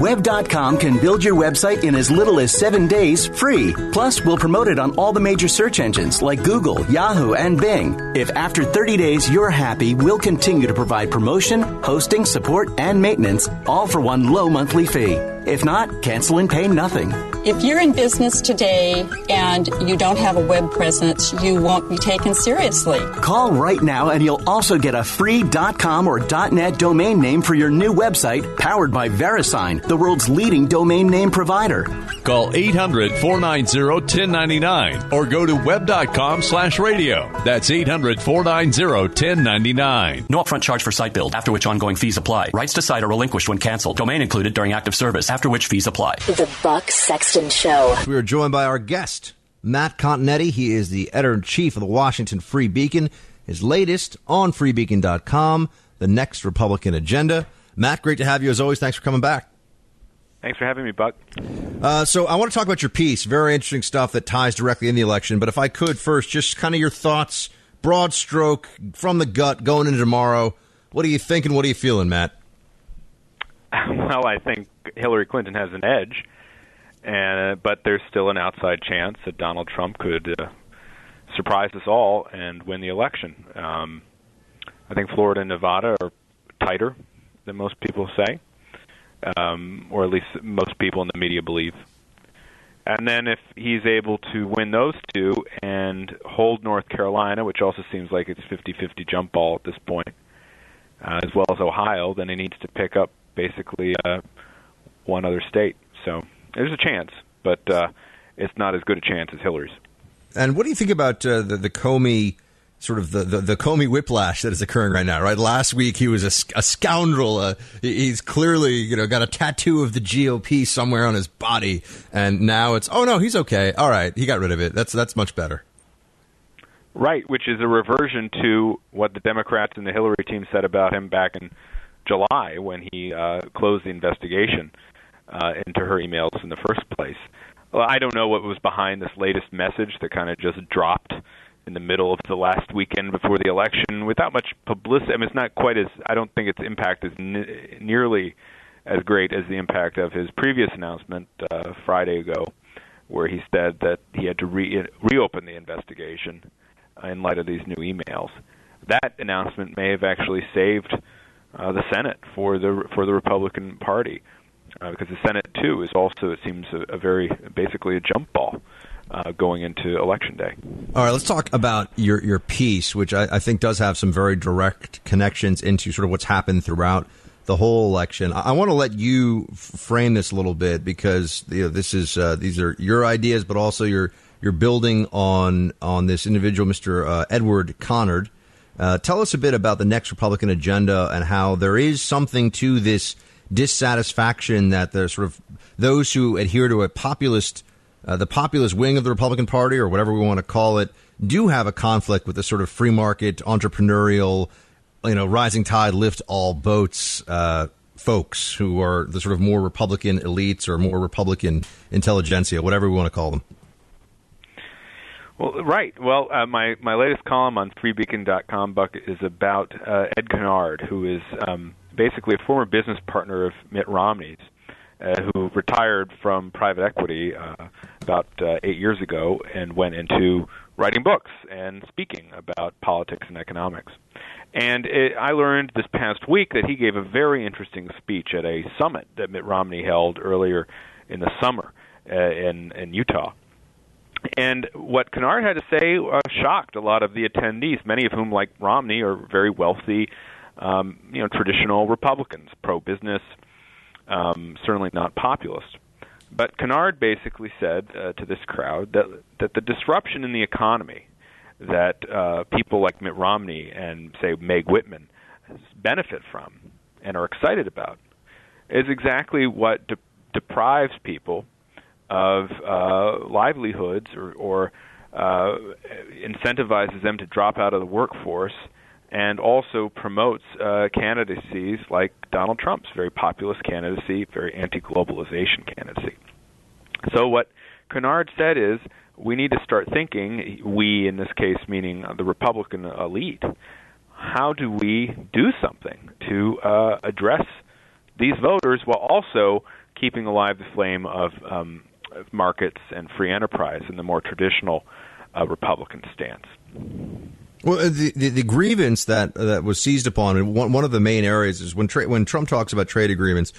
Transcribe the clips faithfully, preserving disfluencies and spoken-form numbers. web dot com can build your website in as little as seven days free. Plus, we'll promote it on all the major search engines like Google, Yahoo, and Bing. If after thirty days you're happy, we'll continue to provide promotion, hosting, support, and maintenance, all for one low monthly fee. If not, cancel and pay nothing. If you're in business today and you don't have a web presence, you won't be taken seriously. Call right now and you'll also get a free .com or .net domain name for your new website, powered by VeriSign, the world's leading domain name provider. Call eight hundred, four ninety, ten ninety-nine or go to web dot com slash radio. That's eight hundred, four ninety, ten ninety-nine. No upfront charge for site build, after which ongoing fees apply. Rights to site are relinquished when canceled. Domain included during active service, after which fees apply. The Buck Sexton Show. We are joined by our guest, Matt Continetti. He is the editor-in-chief of the Washington Free Beacon. His latest on free beacon dot com, The Next Republican Agenda. Matt, great to have you as always. Thanks for coming back. Thanks for having me, Buck. Uh, so I want to talk about your piece. Very interesting stuff that ties directly in the election. But if I could first, just kind of your thoughts, broad stroke, from the gut, going into tomorrow. What are you thinking? What are you feeling, Matt? Well, I think Hillary Clinton has an edge. And, but there's still an outside chance that Donald Trump could uh, surprise us all and win the election. Um, I think Florida and Nevada are tighter than most people say, um, or at least most people in the media believe. And then if he's able to win those two and hold North Carolina, which also seems like it's fifty-fifty jump ball at this point, uh, as well as Ohio, then he needs to pick up basically uh, one other state. So there's a chance, but uh, it's not as good a chance as Hillary's. And what do you think about uh, the, the Comey, sort of the, the, the Comey whiplash that is occurring right now, right? Last week, he was a, a scoundrel. Uh, he's clearly, you know, got a tattoo of the G O P somewhere on his body. And now it's, oh, no, he's okay. All right. He got rid of it. That's that's much better. Right, which is a reversion to what the Democrats and the Hillary team said about him back in July when he uh, closed the investigation Uh, into her emails in the first place. Well, I don't know what was behind this latest message that kind of just dropped in the middle of the last weekend before the election without much publicity. I mean, it's not quite as, I don't think its impact is ne- nearly as great as the impact of his previous announcement uh, Friday ago, where he said that he had to re- reopen the investigation in light of these new emails. That announcement may have actually saved uh, the Senate for the for the Republican Party. Uh, because the Senate, too, is also, it seems, a, a very, basically a jump ball uh, going into Election Day. All right, let's talk about your, your piece, which I, I think does have some very direct connections into sort of what's happened throughout the whole election. I, I want to let you f- frame this a little bit because, you know, this is uh, these are your ideas, but also you're, you're building on, on this individual, Mister Uh, Edward Conard. Uh, tell us a bit about the Next Republican Agenda and how there is something to this dissatisfaction that there's sort of those who adhere to a populist, uh, the populist wing of the Republican Party, or whatever we want to call it, do have a conflict with the sort of free market, entrepreneurial, you know, rising tide lift all boats uh, folks who are the sort of more Republican elites or more Republican intelligentsia, whatever we want to call them. Well, right. Well, uh, my, my latest column on free beacon dot com, Buck, is about uh, Ed Conard, who is um, basically a former business partner of Mitt Romney's, uh, who retired from private equity uh, about uh, eight years ago and went into writing books and speaking about politics and economics. And it, I learned this past week that he gave a very interesting speech at a summit that Mitt Romney held earlier in the summer uh, in, in Utah. And what Conard had to say uh, shocked a lot of the attendees, many of whom, like Romney, are very wealthy, um, you know, traditional Republicans, pro-business, um, certainly not populist. But Conard basically said uh, to this crowd that that the disruption in the economy that uh, people like Mitt Romney and, say, Meg Whitman benefit from and are excited about is exactly what de- deprives people of uh, livelihoods or, or uh, incentivizes them to drop out of the workforce and also promotes uh, candidacies like Donald Trump's very populist candidacy, very anti-globalization candidacy. So what Conard said is, we need to start thinking, we in this case meaning the Republican elite, how do we do something to uh, address these voters while also keeping alive the flame of, um, of markets and free enterprise in the more traditional uh, Republican stance? Well, the, the, the grievance that that was seized upon, and one, one of the main areas is when tra- when Trump talks about trade agreements,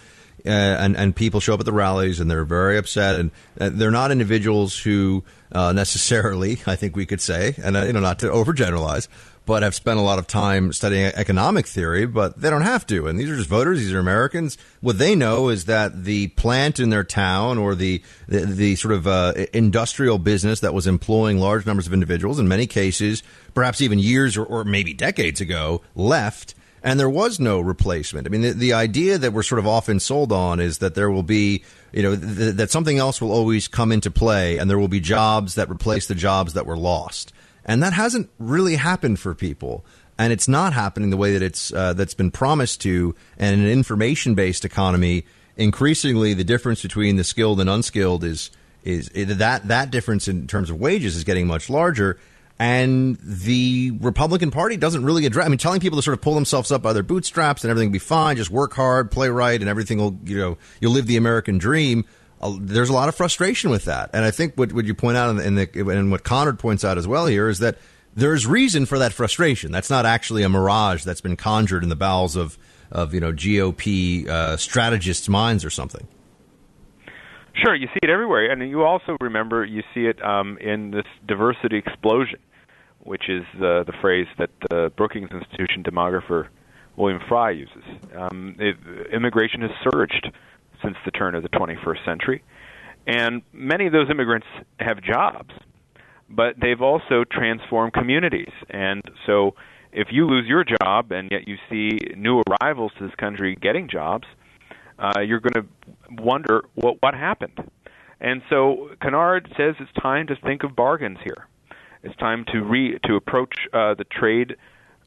uh, and and people show up at the rallies and they're very upset, and uh, they're not individuals who uh, necessarily, I think we could say, and uh, you know, not to overgeneralize, but have spent a lot of time studying economic theory, but they don't have to. And these are just voters. These are Americans. What they know is that the plant in their town or the the, the sort of uh, industrial business that was employing large numbers of individuals, in many cases, perhaps even years or, or maybe decades ago, left. And there was no replacement. I mean, the, the idea that we're sort of often sold on is that there will be, you know, th- that something else will always come into play and there will be jobs that replace the jobs that were lost. And that hasn't really happened for people, and it's not happening the way that it's uh, that's been promised to. And in an information-based economy, increasingly the difference between the skilled and unskilled is is that that difference in terms of wages is getting much larger. And the Republican Party doesn't really address. I mean, telling people to sort of pull themselves up by their bootstraps and everything will be fine, just work hard, play right, and everything will, you know, you'll live the American dream. There's a lot of frustration with that. And I think what, what you point out in the, in the, and what Conard points out as well here is that there's reason for that frustration. That's not actually a mirage that's been conjured in the bowels of, of you know, G O P uh, strategists' minds or something. Sure, you see it everywhere. And you also remember you see it um, in this diversity explosion, which is uh, the phrase that the Brookings Institution demographer William Fry uses. Um, it, immigration has surged since the turn of the twenty-first century. And many of those immigrants have jobs, but they've also transformed communities. And so if you lose your job and yet you see new arrivals to this country getting jobs, uh, you're going to wonder what, what happened. And so Conard says it's time to think of bargains here. It's time to re, to approach uh, the trade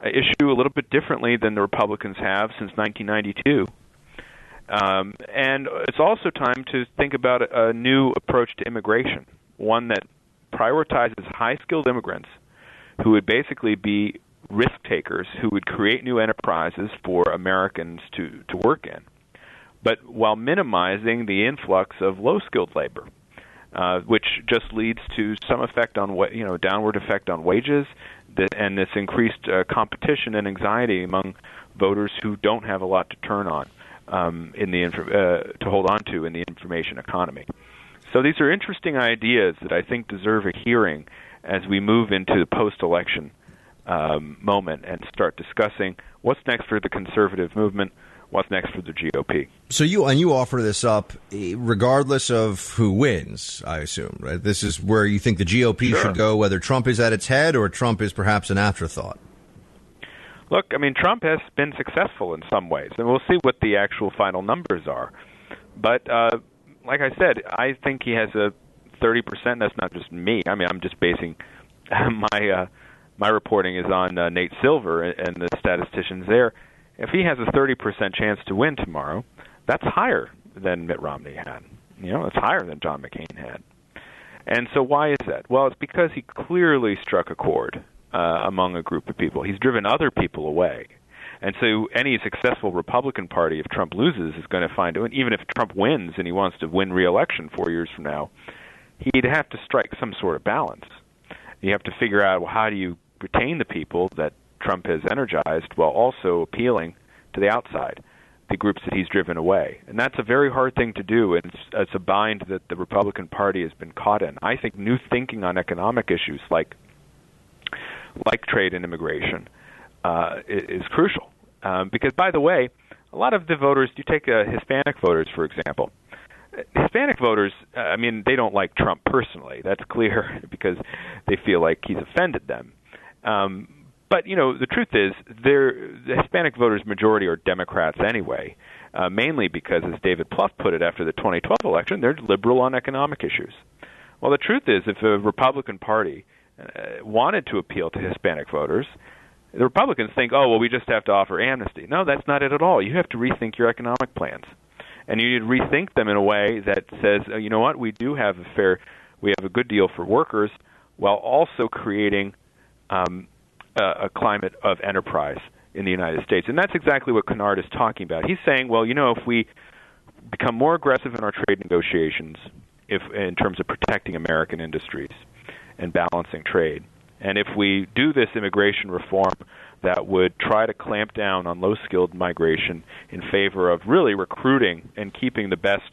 issue a little bit differently than the Republicans have since nineteen ninety-two. Um, and it's also time to think about a, a new approach to immigration, one that prioritizes high-skilled immigrants who would basically be risk-takers, who would create new enterprises for Americans to, to work in, but while minimizing the influx of low-skilled labor, uh, which just leads to some effect on, you know, downward effect on wages and this increased uh, competition and anxiety among voters who don't have a lot to turn on. Um, in the uh, to hold on to in the information economy. So these are interesting ideas that I think deserve a hearing as we move into the post-election um, moment and start discussing what's next for the conservative movement, what's next for the G O P. So you and you offer this up regardless of who wins, I assume, right? This is where you think the G O P sure. should go, whether Trump is at its head or Trump is perhaps an afterthought. Look, I mean, Trump has been successful in some ways, and we'll see what the actual final numbers are. But uh, like I said, I think he has a thirty percent. That's not just me. I mean, I'm just basing my uh, my reporting is on uh, Nate Silver and the statisticians there. If he has a thirty percent chance to win tomorrow, that's higher than Mitt Romney had. You know, it's higher than John McCain had. And so why is that? Well, it's because he clearly struck a chord. Uh, among a group of people. He's driven other people away. And so any successful Republican Party, if Trump loses, is going to find, even if Trump wins and he wants to win re-election four years from now, he'd have to strike some sort of balance. You have to figure out, well, how do you retain the people that Trump has energized while also appealing to the outside, the groups that he's driven away. And that's a very hard thing to do, and it's, it's a bind that the Republican Party has been caught in. I think new thinking on economic issues like like trade and immigration, uh, is crucial. Um, because, by the way, a lot of the voters, you take uh, Hispanic voters, for example. Hispanic voters, uh, I mean, they don't like Trump personally. That's clear because they feel like he's offended them. Um, but, you know, the truth is the Hispanic voters' majority are Democrats anyway, uh, mainly because, as David Plouffe put it after the twenty twelve election, they're liberal on economic issues. Well, the truth is if the Republican Party wanted to appeal to Hispanic voters, the Republicans think, oh, well, we just have to offer amnesty. No, that's not it at all. You have to rethink your economic plans. And you need to rethink them in a way that says, oh, you know what, we do have a fair, we have a good deal for workers, while also creating um, a, a climate of enterprise in the United States. And that's exactly what Conard is talking about. He's saying, well, you know, if we become more aggressive in our trade negotiations if in terms of protecting American industries and balancing trade, and if we do this immigration reform that would try to clamp down on low-skilled migration in favor of really recruiting and keeping the best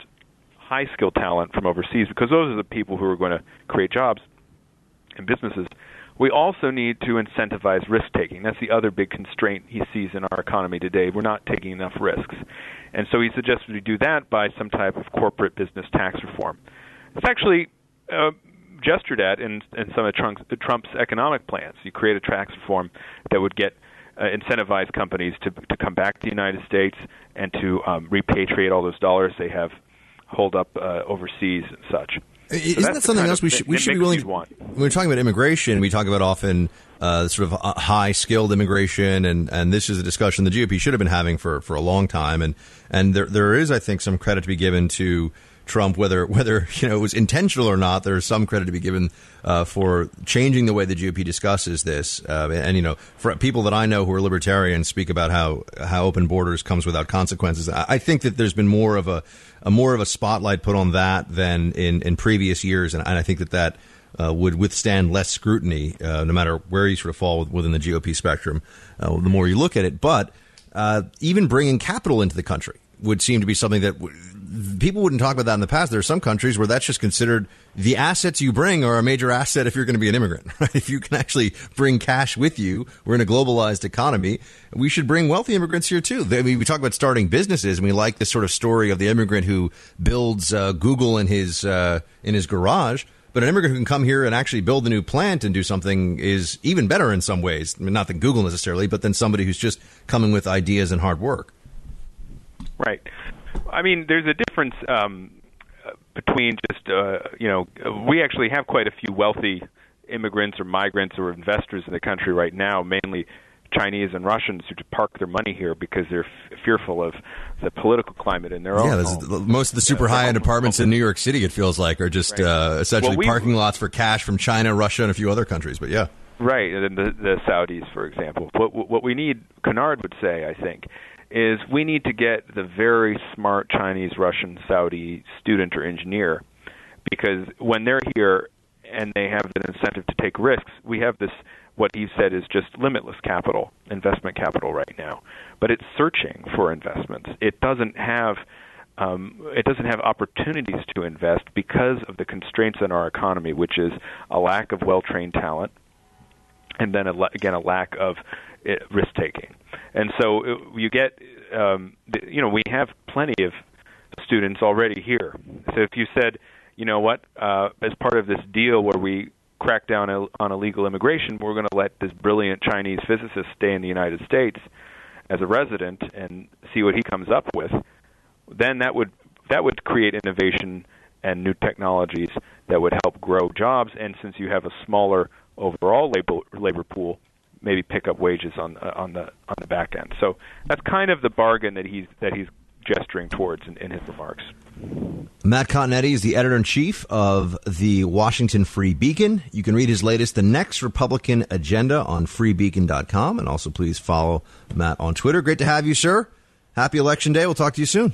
high-skilled talent from overseas, because those are the people who are going to create jobs and businesses, we also need to incentivize risk-taking. That's the other big constraint he sees in our economy today. We're not taking enough risks. And so he suggested we do that by some type of corporate business tax reform. It's actually... Uh, gestured at in, in some of Trump's, Trump's economic plans. You create a tax reform that would get uh, incentivize companies to to come back to the United States and to um, repatriate all those dollars they have holed up uh, overseas and such. So isn't that something else we should, we should be willing to want? When we're talking about immigration, we talk about often uh, sort of high-skilled immigration, and, and this is a discussion the G O P should have been having for, for a long time. And, and there there is, I think, some credit to be given to Trump, whether whether you know it was intentional or not. There is some credit to be given uh, for changing the way the G O P discusses this. Uh, and, and you know, for people that I know who are libertarians speak about how how open borders comes without consequences. I, I think that there's been more of a, a more of a spotlight put on that than in, in previous years, and, and I think that that uh, would withstand less scrutiny, uh, no matter where you sort of fall within the G O P spectrum. Uh, the more you look at it, but uh, even bringing capital into the country would seem to be something that w- people wouldn't talk about that in the past. There are some countries where that's just considered the assets you bring are a major asset if you're going to be an immigrant. Right? If you can actually bring cash with you, we're in a globalized economy. We should bring wealthy immigrants here, too. I mean, we talk about starting businesses, and we like this sort of story of the immigrant who builds uh, Google in his uh, in his garage. But an immigrant who can come here and actually build a new plant and do something is even better in some ways. I mean, not than Google necessarily, but than somebody who's just coming with ideas and hard work. Right. I mean, there's a difference um, between just, uh, you know, we actually have quite a few wealthy immigrants or migrants or investors in the country right now, mainly Chinese and Russians who park their money here because they're f- fearful of the political climate in their yeah, own home. Most of the super yeah, high-end apartments in New York City, it feels like, are just right. uh, essentially well, we, parking lots for cash from China, Russia, and a few other countries. But, yeah. Right, and the, the Saudis, for example. What, what we need, Conard would say, I think, is we need to get the very smart Chinese, Russian, Saudi student or engineer, because when they're here and they have an incentive to take risks, we have this, what he said is just limitless capital, investment capital right now. But it's searching for investments. It doesn't have um, it doesn't have opportunities to invest because of the constraints in our economy, which is a lack of well-trained talent, and then, again, a lack of risk-taking. And so you get, um, you know, we have plenty of students already here. So if you said, you know what, uh, as part of this deal where we crack down on illegal immigration, we're going to let this brilliant Chinese physicist stay in the United States as a resident and see what he comes up with, then that would that would create innovation and new technologies that would help grow jobs. And since you have a smaller overall labor, labor pool, maybe pick up wages on uh, on the on the back end. So that's kind of the bargain that he's that he's gesturing towards in, in his remarks. Matt Continetti is the editor-in-chief of the Washington Free Beacon. You can read his latest, The Next Republican Agenda, on free beacon dot com, and also please follow Matt on Twitter. Great to have you, sir. Happy Election Day. We'll talk to you soon.